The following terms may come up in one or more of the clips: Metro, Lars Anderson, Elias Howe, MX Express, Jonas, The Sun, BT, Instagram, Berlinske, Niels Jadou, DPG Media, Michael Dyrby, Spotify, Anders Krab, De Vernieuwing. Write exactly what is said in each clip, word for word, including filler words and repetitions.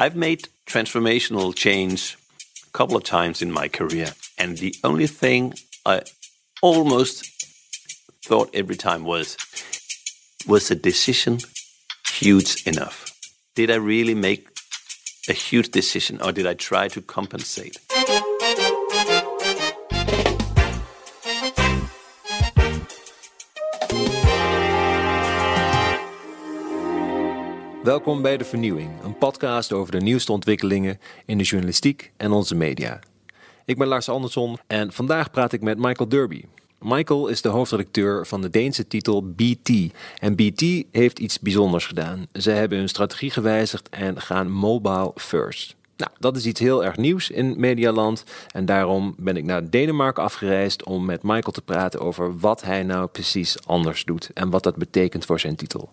I've made transformational change a couple of times in my career, and the only thing I almost thought every time was, was the decision huge enough? Did I really make a huge decision, or did I try to compensate? Welkom bij De Vernieuwing, een podcast over de nieuwste ontwikkelingen in de journalistiek en onze media. Ik ben Lars Anderson en vandaag praat ik met Michael Dyrby. Michael is de hoofdredacteur van de Deense titel B T. En B T heeft iets bijzonders gedaan. Ze hebben hun strategie gewijzigd en gaan mobile first. Nou, dat is iets heel erg nieuws in Medialand. En daarom ben ik naar Denemarken afgereisd om met Michael te praten over wat hij nou precies anders doet. En wat dat betekent voor zijn titel.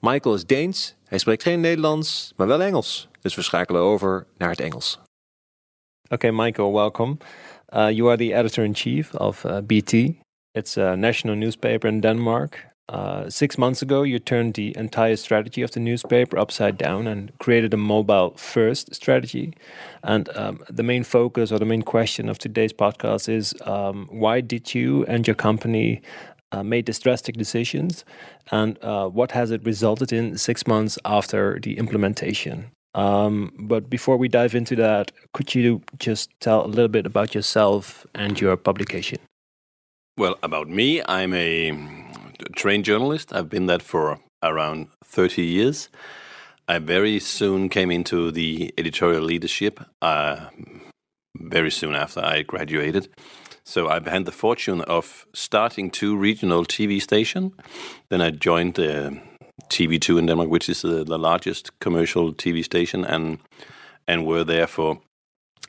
Michael is Deens, hij spreekt geen Nederlands, maar wel Engels. Dus we schakelen over naar het Engels. Oké, okay, Michael, welkom. Uh, you are the editor-in-chief of uh, B T. It's a national newspaper in Denmark. Uh, six months ago, you turned the entire strategy of the newspaper upside down and created a mobile-first strategy. And um, the main focus or the main question of today's podcast is, um, why did you and your company uh, make these drastic decisions? And uh, what has it resulted in six months after the implementation? Um, but before we dive into that, could you just tell a little bit about yourself and your publication? Well, about me, I'm a trained journalist. I've been that for around thirty years. I very soon came into the editorial leadership, uh, very soon after I graduated. So I've had the fortune of starting two regional T V stations. Then I joined the uh, T V two in Denmark, which is the, the largest commercial T V station, and and were there for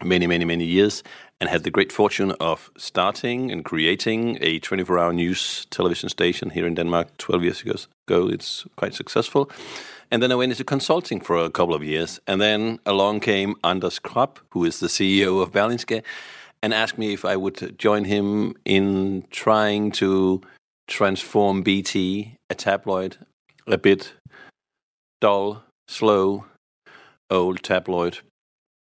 many, many, many years, and had the great fortune of starting and creating a twenty-four hour news television station here in Denmark twelve years ago. It's quite successful. And then I went into consulting for a couple of years, and then along came Anders Krab, who is the C E O of Berlinske, and asked me if I would join him in trying to transform B T, a tabloid, a bit dull, slow, old tabloid,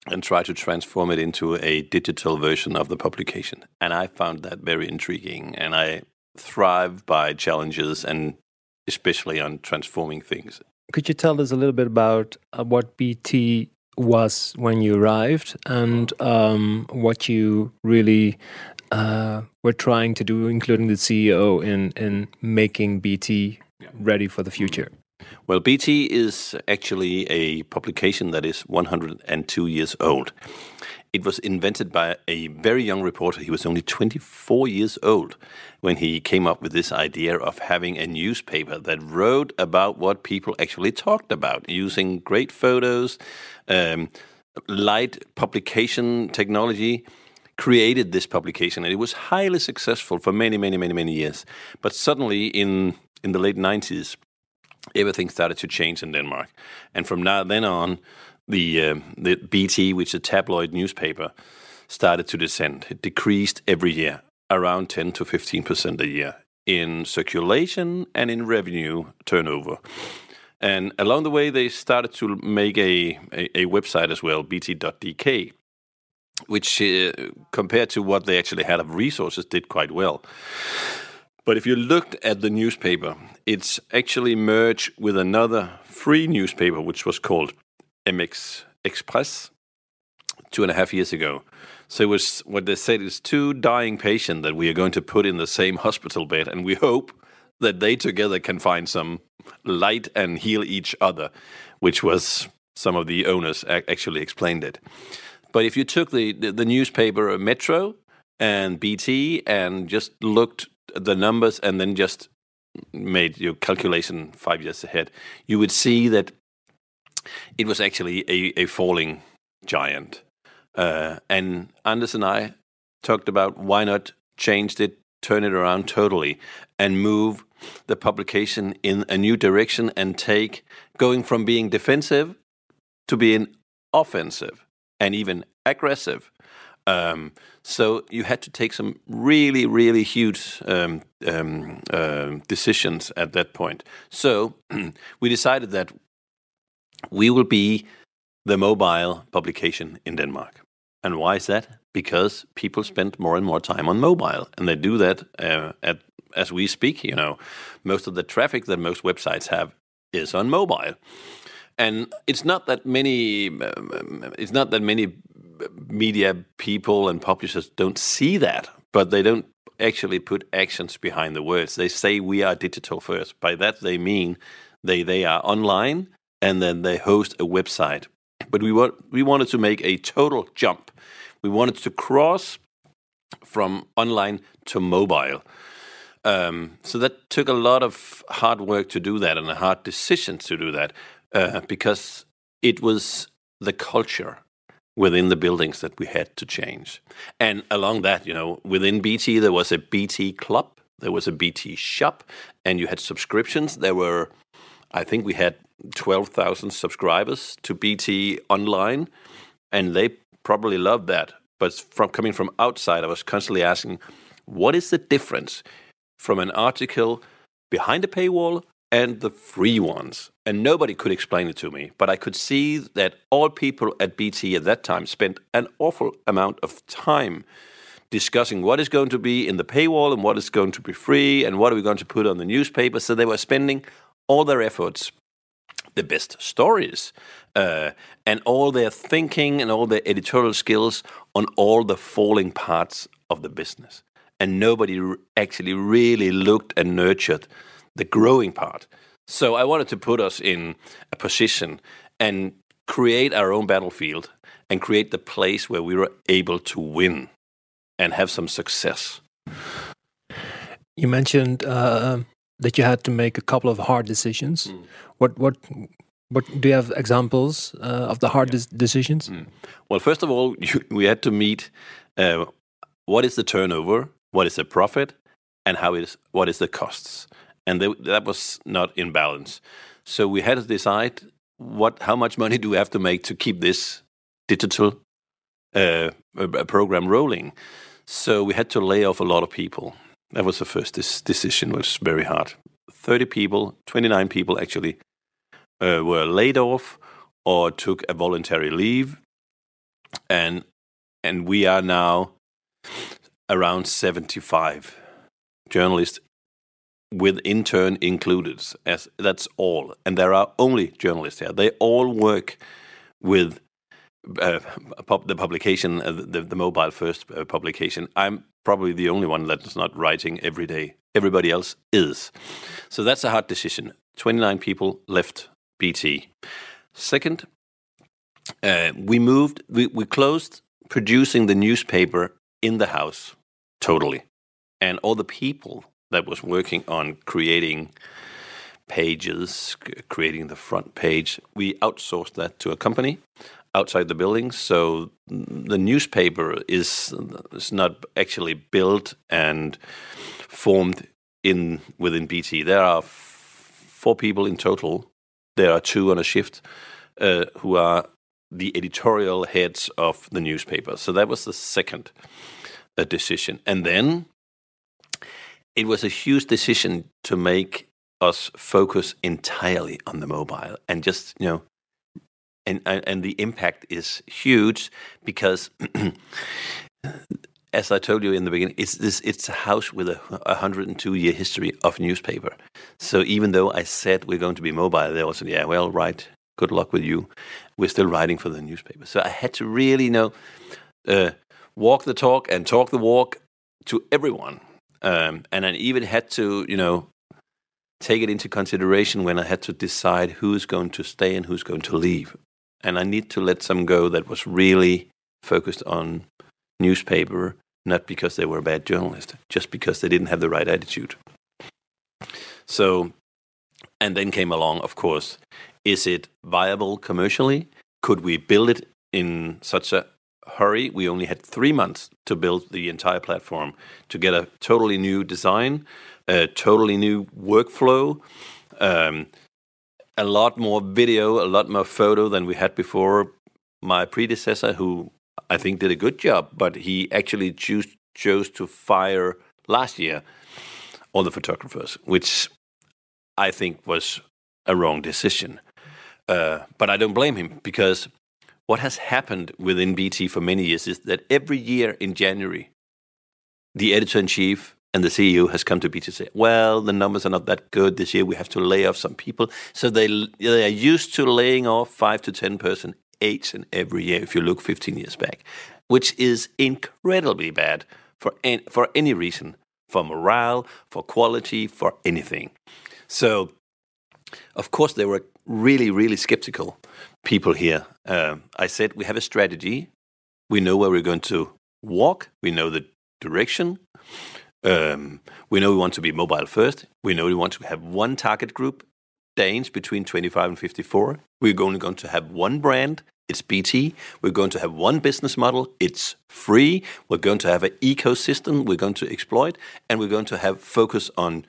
and try to transform it into a digital version of the publication. And I found that very intriguing, and I thrive by challenges, and especially on transforming things. Could you tell us a little bit about uh, what B T was when you arrived, and um, what you really uh, were trying to do, including the C E O, in, in making B T ready for the future? Well, B T is actually a publication that is one hundred two years old. It was invented by a very young reporter. He was only twenty-four years old when he came up with this idea of having a newspaper that wrote about what people actually talked about, using great photos, um, light publication technology. Created this publication, and it was highly successful for many, many, many, many years. But suddenly, in in the late nineties, everything started to change in Denmark, and from now then on, the uh, the B T, which is a tabloid newspaper, started to descend. It decreased every year, around ten to fifteen percent a year in circulation and in revenue turnover. And along the way, they started to make a a, a website as well, B T dot D K. Which, uh, compared to what they actually had of resources, did quite well. But if you looked at the newspaper, it's actually merged with another free newspaper, which was called M X Express, two and a half years ago. So it was, what they said is, two dying patients that we are going to put in the same hospital bed, and we hope that they together can find some light and heal each other, which was, some of the owners actually explained it. But if you took the, the, the newspaper Metro and B T and just looked at the numbers and then just made your calculation five years ahead, you would see that it was actually a, a falling giant. Uh, and Anders and I talked about why not change it, turn it around totally, and move the publication in a new direction and take going from being defensive to being offensive. And even aggressive. Um, so you had to take some really, really huge um, um, uh, decisions at that point. So we decided that we will be the mobile publication in Denmark. And why is that? Because people spend more and more time on mobile, and they do that uh, at, as we speak. You know, most of the traffic that most websites have is on mobile, and it's not that many. Um, it's not that many media people and publishers don't see that, but they don't actually put actions behind the words. They say we are digital first. By that they mean they they are online, and then they host a website. But we wa- we wanted to make a total jump. We wanted to cross from online to mobile. Um, so that took a lot of hard work to do that and a hard decision to do that uh, because it was the culture within the buildings that we had to change. And along that, you know, within B T, there was a B T club, there was a B T shop, and you had subscriptions. There were, I think we had twelve thousand subscribers to B T online, and they probably loved that. But from coming from outside, I was constantly asking, what is the difference from an article behind a paywall and the free ones? And nobody could explain it to me. But I could see that all people at B T at that time spent an awful amount of time discussing what is going to be in the paywall and what is going to be free and what are we going to put on the newspaper. So they were spending all their efforts, the best stories, uh, and all their thinking and all their editorial skills on all the falling parts of the business. And nobody r- actually really looked and nurtured the growing part. So I wanted to put us in a position and create our own battlefield and create the place where we were able to win and have some success. You mentioned uh, that you had to make a couple of hard decisions. Mm. What what what do you have examples uh, of the hard yeah. de- decisions? Mm. Well, first of all, you, we had to meet uh, what is the turnover, what is the profit, and how is what is the costs. And they, that was not in balance. So we had to decide what, how much money do we have to make to keep this digital uh, program rolling. So we had to lay off a lot of people. That was the first this decision, was very hard. thirty people, twenty-nine people actually, uh, were laid off or took a voluntary leave. And and we are now around seventy-five journalists, with intern included, as that's all. And there are only journalists here. They all work with uh, pub- the publication, uh, the, the mobile first uh, publication. I'm probably the only one that's not writing every day. Everybody else is. So that's a hard decision. twenty-nine people left B T. Second, uh, we moved, we, we closed producing the newspaper in the house totally. And all the people that was working on creating pages, creating the front page, we outsourced that to a company outside the building. So the newspaper is, is not actually built and formed in within B T. There are f- four people in total. There are two on a shift uh, who are the editorial heads of the newspaper. So that was the second uh, decision. And then it was a huge decision to make us focus entirely on the mobile, and just, you know, and and the impact is huge because, as I told you in the beginning, it's this it's a house with a one hundred two year history of newspaper. So even though I said we're going to be mobile, they also yeah, well, right, good luck with you. We're still writing for the newspaper. So I had to really, you know, uh, walk the talk and talk the walk to everyone. Um, and I even had to, you know, take it into consideration when I had to decide who's going to stay and who's going to leave. And I need to let some go that was really focused on newspaper, not because they were a bad journalist, just because they didn't have the right attitude. So, and then came along, of course, is it viable commercially? Could we build it in such a hurry? We only had three months to build the entire platform, to get a totally new design, a totally new workflow, um, a lot more video, a lot more photo than we had before. My predecessor, who I think did a good job, but he actually choose, chose to fire last year all the photographers, which I think was a wrong decision. Uh, but I don't blame him, because what has happened within B T for many years is that every year in January, the editor-in-chief and the C E O has come to B T to say, well, the numbers are not that good this year. We have to lay off some people. So they, they are used to laying off five to ten person each and every year, if you look fifteen years back, which is incredibly bad for any, for any reason, for morale, for quality, for anything. So, of course, there were really, really skeptical people here. Um, I said, we have a strategy. We know where we're going to walk. We know the direction. Um, we know we want to be mobile first. We know we want to have one target group, Danes between twenty-five and fifty-four. We're only going to have one brand. It's B T. We're going to have one business model. It's free. We're going to have an ecosystem we're going to exploit. And we're going to have focus on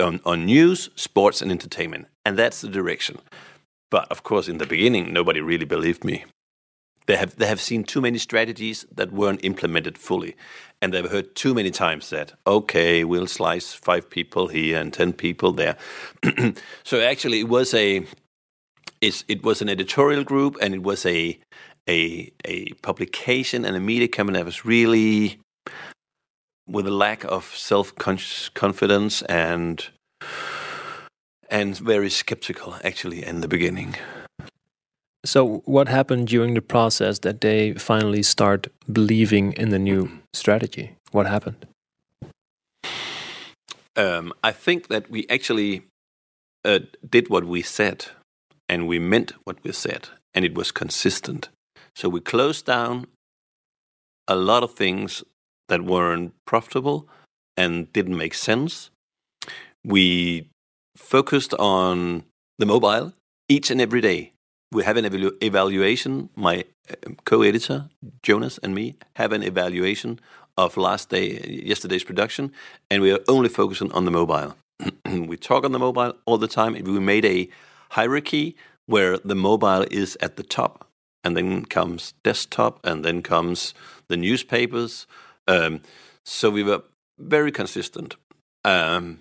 on, on news, sports, and entertainment. And that's the direction. But, of course, in the beginning, nobody really believed me. They have they have seen too many strategies that weren't implemented fully, and they've heard too many times that, okay, we'll slice five people here and ten people there. So actually, it was a it's, it was an editorial group, and it was a a a publication and a media company that was really with a lack of self confidence and and very skeptical actually in the beginning. So what happened during the process that they finally start believing in the new strategy? What happened? Um, I think that we actually uh, did what we said, and we meant what we said, and it was consistent. So we closed down a lot of things that weren't profitable and didn't make sense. We focused on the mobile each and every day. We have an evalu- evaluation, my co-editor, Jonas, and me have an evaluation of last day, yesterday's production, and we are only focusing on the mobile. We talk on the mobile all the time. We made a hierarchy where the mobile is at the top, and then comes desktop, and then comes the newspapers. Um, so we were very consistent. Um,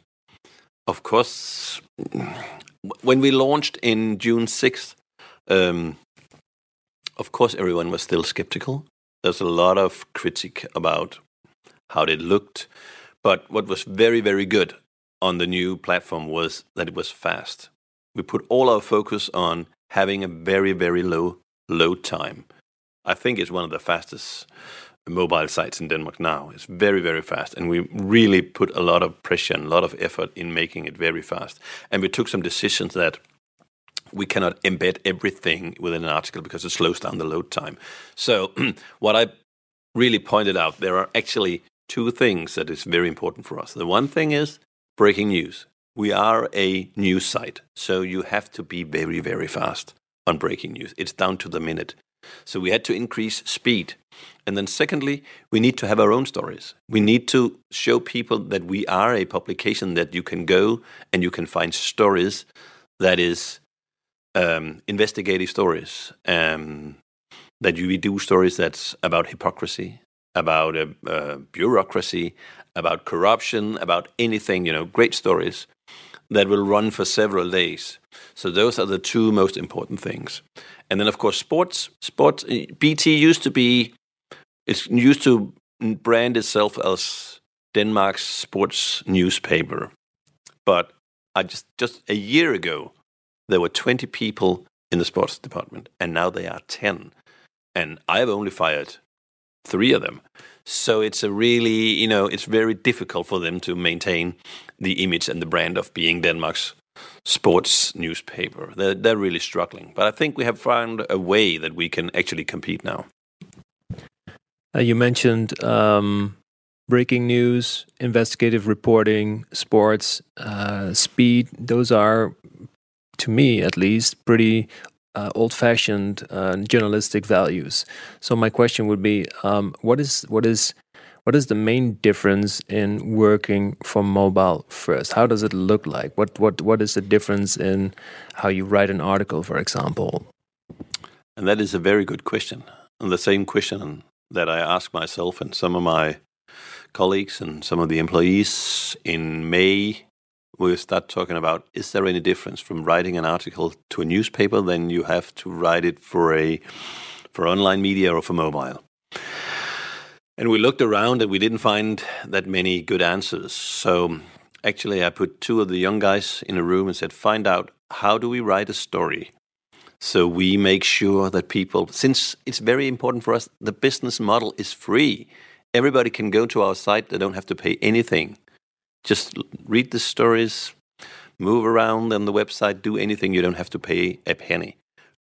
of course, when we launched in June sixth, Um, of course, everyone was still skeptical. There's a lot of critique about how it looked. But what was very, very good on the new platform was that it was fast. We put all our focus on having a very, very low load time. I think it's one of the fastest mobile sites in Denmark now. It's very, very fast. And we really put a lot of pressure and a lot of effort in making it very fast. And we took some decisions that we cannot embed everything within an article because it slows down the load time. So what I really pointed out, there are actually two things that is very important for us. The one thing is breaking news. We are a news site, so you have to be very, very fast on breaking news. It's down to the minute. So we had to increase speed. And then secondly, we need to have our own stories. We need to show people that we are a publication that you can go and you can find stories that is Um, investigative stories, um, that you do stories that's about hypocrisy, about uh, uh, bureaucracy, about corruption, about anything, you know, great stories that will run for several days. So those are the two most important things. And then, of course, sports. Sports. B T used to be, it's used to brand itself as Denmark's sports newspaper. But I just, just a year ago, there were twenty people in the sports department, and now they are ten. And I've only fired three of them. So it's a really, you know, it's very difficult for them to maintain the image and the brand of being Denmark's sports newspaper. They're, they're really struggling. But I think we have found a way that we can actually compete now. Uh, you mentioned um, breaking news, investigative reporting, sports, uh, speed. Those are, to me at least, pretty uh, old-fashioned uh, journalistic values. So my question would be, um, what is what is what is the main difference in working from mobile first? How does it look like? What what what is the difference in how you write an article, for example? And that is a very good question, and the same question that I asked myself and some of my colleagues and some of the employees in May. We start talking about, is there any difference from writing an article to a newspaper than you have to write it for a for online media or for mobile. And we looked around and we didn't find that many good answers. So actually I put two of the young guys in a room and said, find out, how do we write a story? So we make sure that people, since it's very important for us, the business model is free. Everybody can go to our site. They don't have to pay anything. Just read the stories, move around on the website, do anything. You don't have to pay a penny.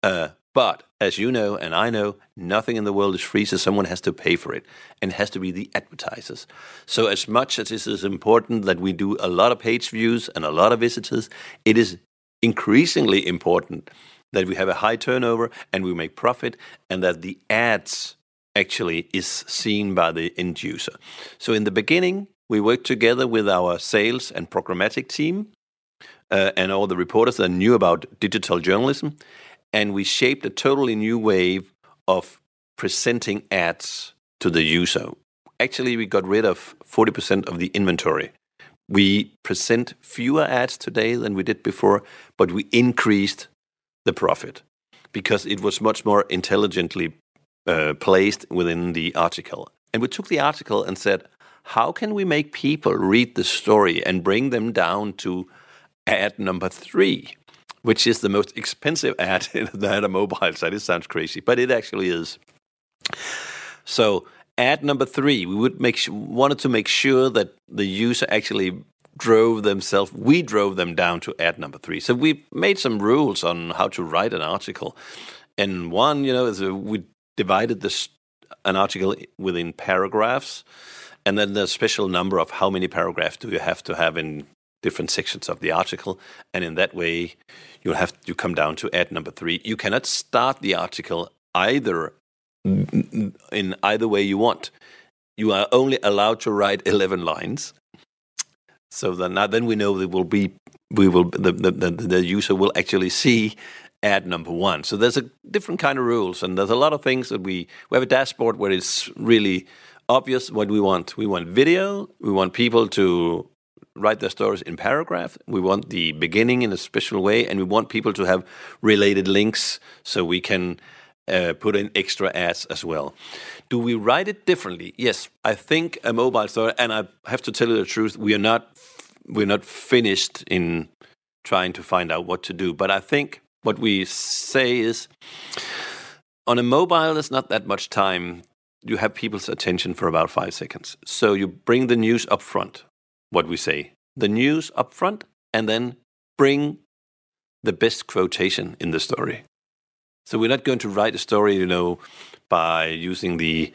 Uh, but as you know, and I know, nothing in the world is free, so someone has to pay for it, and it has to be the advertisers. So as much as it is important that we do a lot of page views and a lot of visitors, it is increasingly important that we have a high turnover and we make profit and that the ads actually is seen by the end user. So in the beginning, we worked together with our sales and programmatic team uh, and all the reporters that knew about digital journalism. And we shaped a totally new wave of presenting ads to the user. Actually, we got rid of forty percent of the inventory. We present fewer ads today than we did before, but we increased the profit because it was much more intelligently uh, placed within the article. And we took the article and said, how can we make people read the story and bring them down to ad number three, which is the most expensive ad that a mobile site. It sounds crazy, but it actually is. So ad number three, we would make wanted to make sure that the user actually drove themselves, we drove them down to ad number three. So we made some rules on how to write an article. And one, you know, is a, we divided this an article within paragraphs, and then the special number of how many paragraphs do you have to have in different sections of the article, and in that way you'll have you come down to ad number three. You cannot start the article either in either way you want. You are only allowed to write eleven lines. So then, now then we know that will be we will the, the the the user will actually see ad number one. So there's a different kind of rules, and there's a lot of things that we we have a dashboard where it's really obvious what we want. We want video. We want people to write their stories in paragraph. We want the beginning in a special way, and we want people to have related links so we can uh, put in extra ads as well. Do we write it differently? Yes, I think a mobile story, and I have to tell you the truth, we are not we're not finished in trying to find out what to do. But I think what we say is, on a mobile, there's not that much time. You have people's attention for about five seconds. So you bring the news up front. What we say, the news up front, and then bring the best quotation in the story. So we're not going to write a story, you know, by using the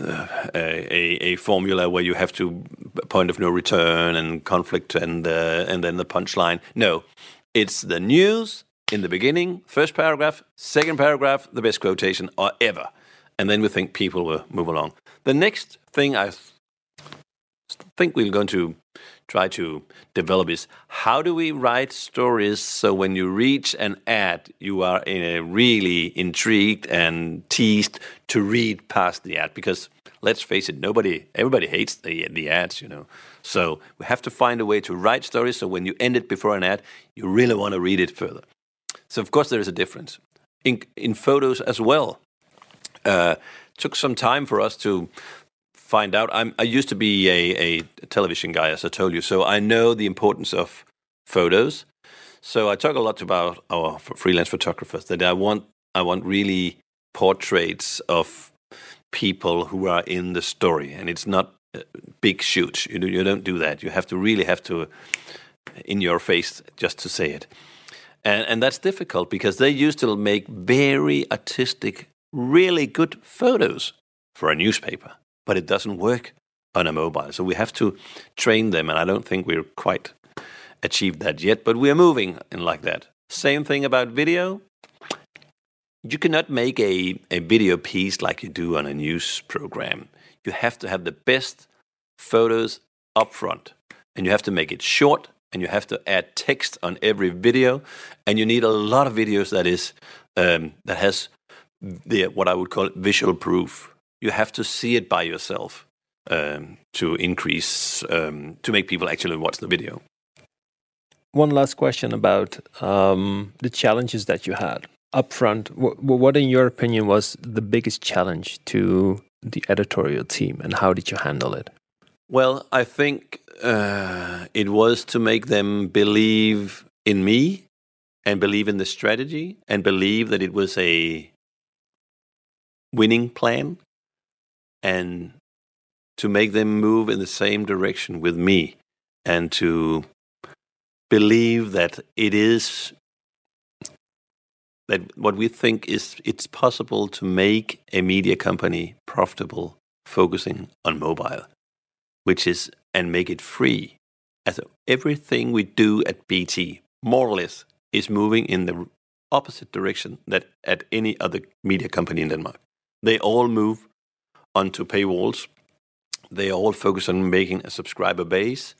uh, a, a formula where you have to point of no return and conflict and uh, and then the punchline. No, it's the news in the beginning, first paragraph, second paragraph, the best quotation or ever, and then we think people will move along. The next thing I. Th- think we're going to try to develop is how do we write stories so when you reach an ad, you are in a really intrigued and teased to read past the ad, because let's face it, nobody, everybody hates the the ads, you know. So we have to find a way to write stories so when you end it before an ad, you really want to read it further. So of course there is a difference. In, in photos as well, uh, took some time for us to find out. I'm, I used to be a, a television guy, as I told you, so I know the importance of photos. So I talk a lot about our freelance photographers that I want. I want really portraits of people who are in the story, and it's not big shoots. You do, you don't do that. You have to really have to in your face just to say it, and and that's difficult because they used to make very artistic, really good photos for a newspaper. But it doesn't work on a mobile. So we have to train them, and I don't think we're quite achieved that yet, but we are moving in like that. Same thing about video. You cannot make a, a video piece like you do on a news program. You have to have the best photos up front, and you have to make it short, and you have to add text on every video, and you need a lot of videos that is um, that has the what I would call visual proof. You have to see it by yourself um, to increase, um, to make people actually watch the video. One last question about um, the challenges that you had. upfront, wh- what in your opinion was the biggest challenge to the editorial team, and how did you handle it? Well, I think uh, it was to make them believe in me and believe in the strategy and believe that it was a winning plan, and to make them move in the same direction with me and to believe that it is that what we think is it's possible to make a media company profitable focusing on mobile, which is, and make it free. As everything we do at B T, more or less, is moving in the opposite direction that at any other media company in Denmark. They all move onto paywalls. They all focus on making a subscriber base.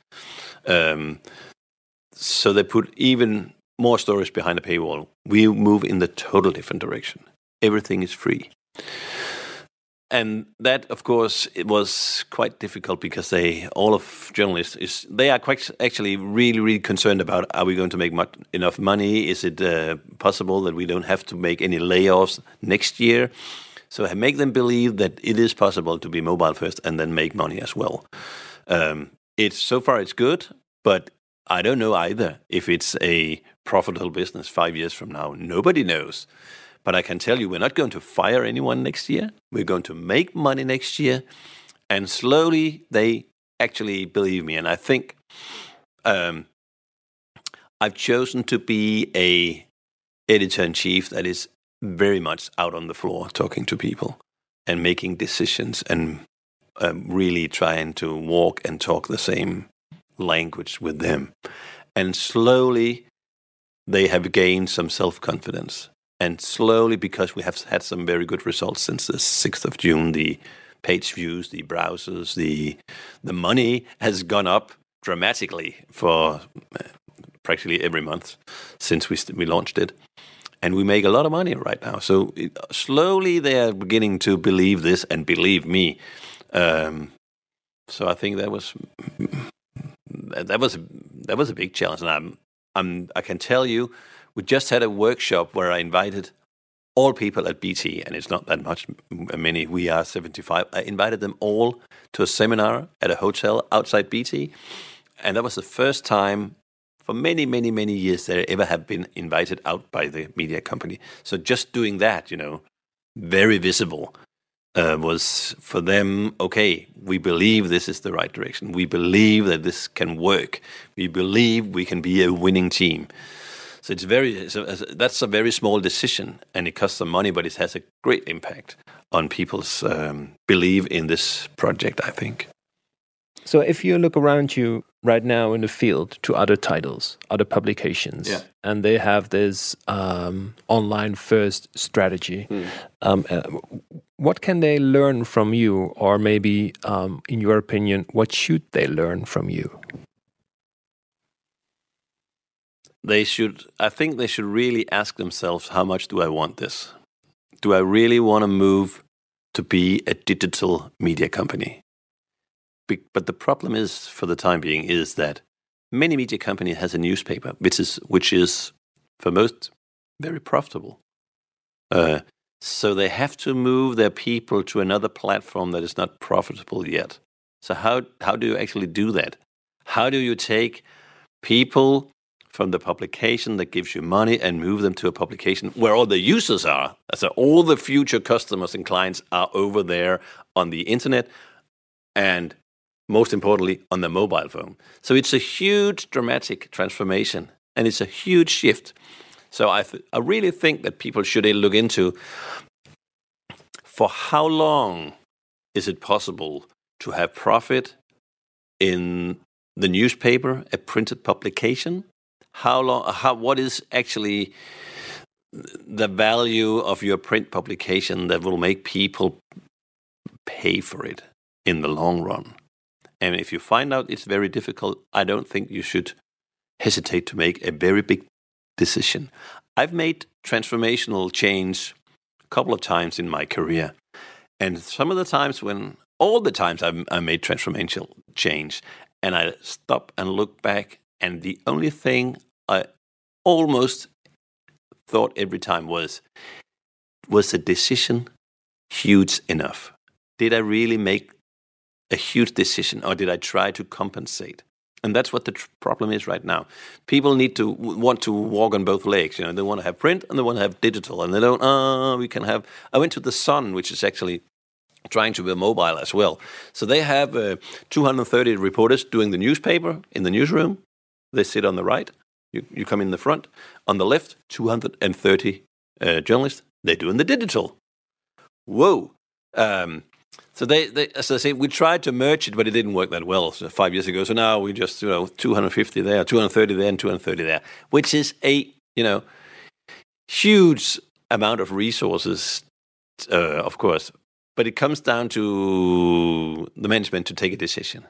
Um, so they put even more stories behind a paywall. We move in the total different direction. Everything is free. And that, of course, it was quite difficult because they, all of journalists, is they are quite actually really, really concerned about, are we going to make much, enough money? Is it uh, possible that we don't have to make any layoffs next year? So I make them believe that it is possible to be mobile first and then make money as well. Um, it's so far it's good, but I don't know either if it's a profitable business five years from now. Nobody knows. But I can tell you we're not going to fire anyone next year. We're going to make money next year. And slowly they actually believe me. And I think um, I've chosen to be a editor-in-chief that is very much out on the floor talking to people and making decisions and um, really trying to walk and talk the same language with them. And slowly they have gained some self-confidence. And slowly, because we have had some very good results since the sixth of June, the page views, the browsers, the the money has gone up dramatically for practically every month since we we launched it. And we make a lot of money right now. So it, slowly they are beginning to believe this and believe me. Um, so I think that was that was that was a big challenge. And I'm I'm I can tell you, we just had a workshop where I invited all people at B T, and it's not that much many. We are seventy-five. I invited them all to a seminar at a hotel outside B T, and that was the first time for many, many, many years that I ever have been invited out by the media company. So just doing that, you know, very visible, uh, was for them, okay, we believe this is the right direction. We believe that this can work. We believe we can be a winning team. So it's very so that's a very small decision, and it costs some money, but it has a great impact on people's um, belief in this project, I think. So if you look around you right now in the field to other titles, other publications, yeah. and they have this um, online-first strategy, hmm. um, uh, what can they learn from you? Or maybe, um, in your opinion, what should they learn from you? They should, I think they should really ask themselves, how much do I want this? Do I really want to move to be a digital media company? Be, but the problem is, for the time being, is that many media companies has a newspaper, which is, which is for most, very profitable. Uh, so they have to move their people to another platform that is not profitable yet. So how how do you actually do that? How do you take people from the publication that gives you money and move them to a publication where all the users are? So all the future customers and clients are over there on the internet and, most importantly, on the mobile phone. So it's a huge dramatic transformation, and it's a huge shift. So I, th- I really think that people should look into, for how long is it possible to have profit in the newspaper, a printed publication? How long? How? What is actually the value of your print publication that will make people pay for it in the long run? And if you find out it's very difficult, I don't think you should hesitate to make a very big decision. I've made transformational change a couple of times in my career, and some of the times when all the times I've, I made transformational change, and I stop and look back. And the only thing I almost thought every time was, was the decision huge enough? Did I really make a huge decision, or did I try to compensate? And that's what the tr- problem is right now. People need to w- want to walk on both legs. You know, they want to have print and they want to have digital, and they don't. Ah, uh, we can have. I went to The Sun, which is actually trying to be mobile as well. So they have uh, two hundred thirty reporters doing the newspaper in the newsroom. They sit on the right. You you come in the front. On the left, two hundred thirty uh, journalists. They're doing the digital. Whoa. Um, So they, they, as I say, we tried to merge it, but it didn't work that well so five years ago. So now we just, you know, two hundred fifty there, two hundred thirty there, and two hundred thirty there, which is a, you know, huge amount of resources, uh, of course. But it comes down to the management to take a decision.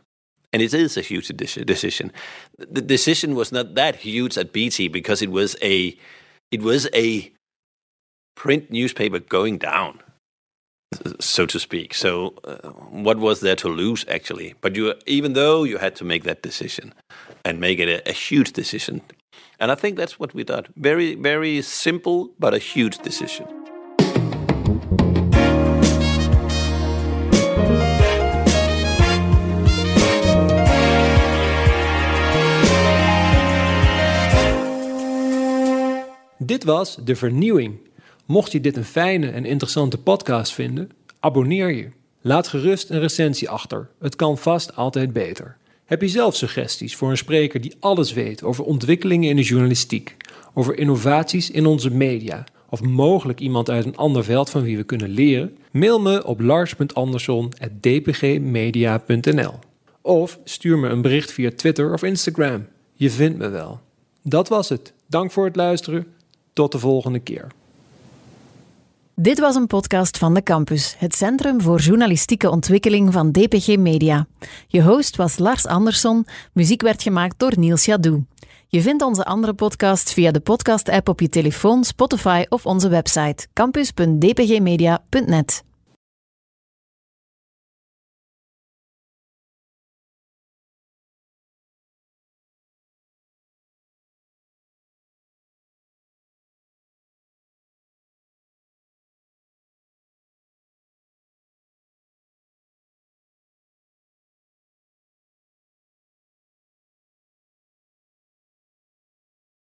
And it is a huge decision. The decision was not that huge at B T because it was a, it was a print newspaper going down, so to speak. So uh, what was there to lose, actually? But you, even though you had to make that decision and make it a, a huge decision. And I think that's what we did. Very, very simple, but a huge decision. Dit was De Vernieuwing. Mocht je dit een fijne en interessante podcast vinden, abonneer je. Laat gerust een recensie achter. Het kan vast altijd beter. Heb je zelf suggesties voor een spreker die alles weet over ontwikkelingen in de journalistiek, over innovaties in onze media, of mogelijk iemand uit een ander veld van wie we kunnen leren? Mail me op lars punt andersson apenstaartje d p g media punt n l of stuur me een bericht via Twitter of Instagram. Je vindt me wel. Dat was het. Dank voor het luisteren. Tot de volgende keer. Dit was een podcast van de Campus, het Centrum voor Journalistieke Ontwikkeling van D P G Media. Je host was Lars Anderson, muziek werd gemaakt door Niels Jadou. Je vindt onze andere podcast via de podcast-app op je telefoon, Spotify of onze website campus punt d p g media punt net.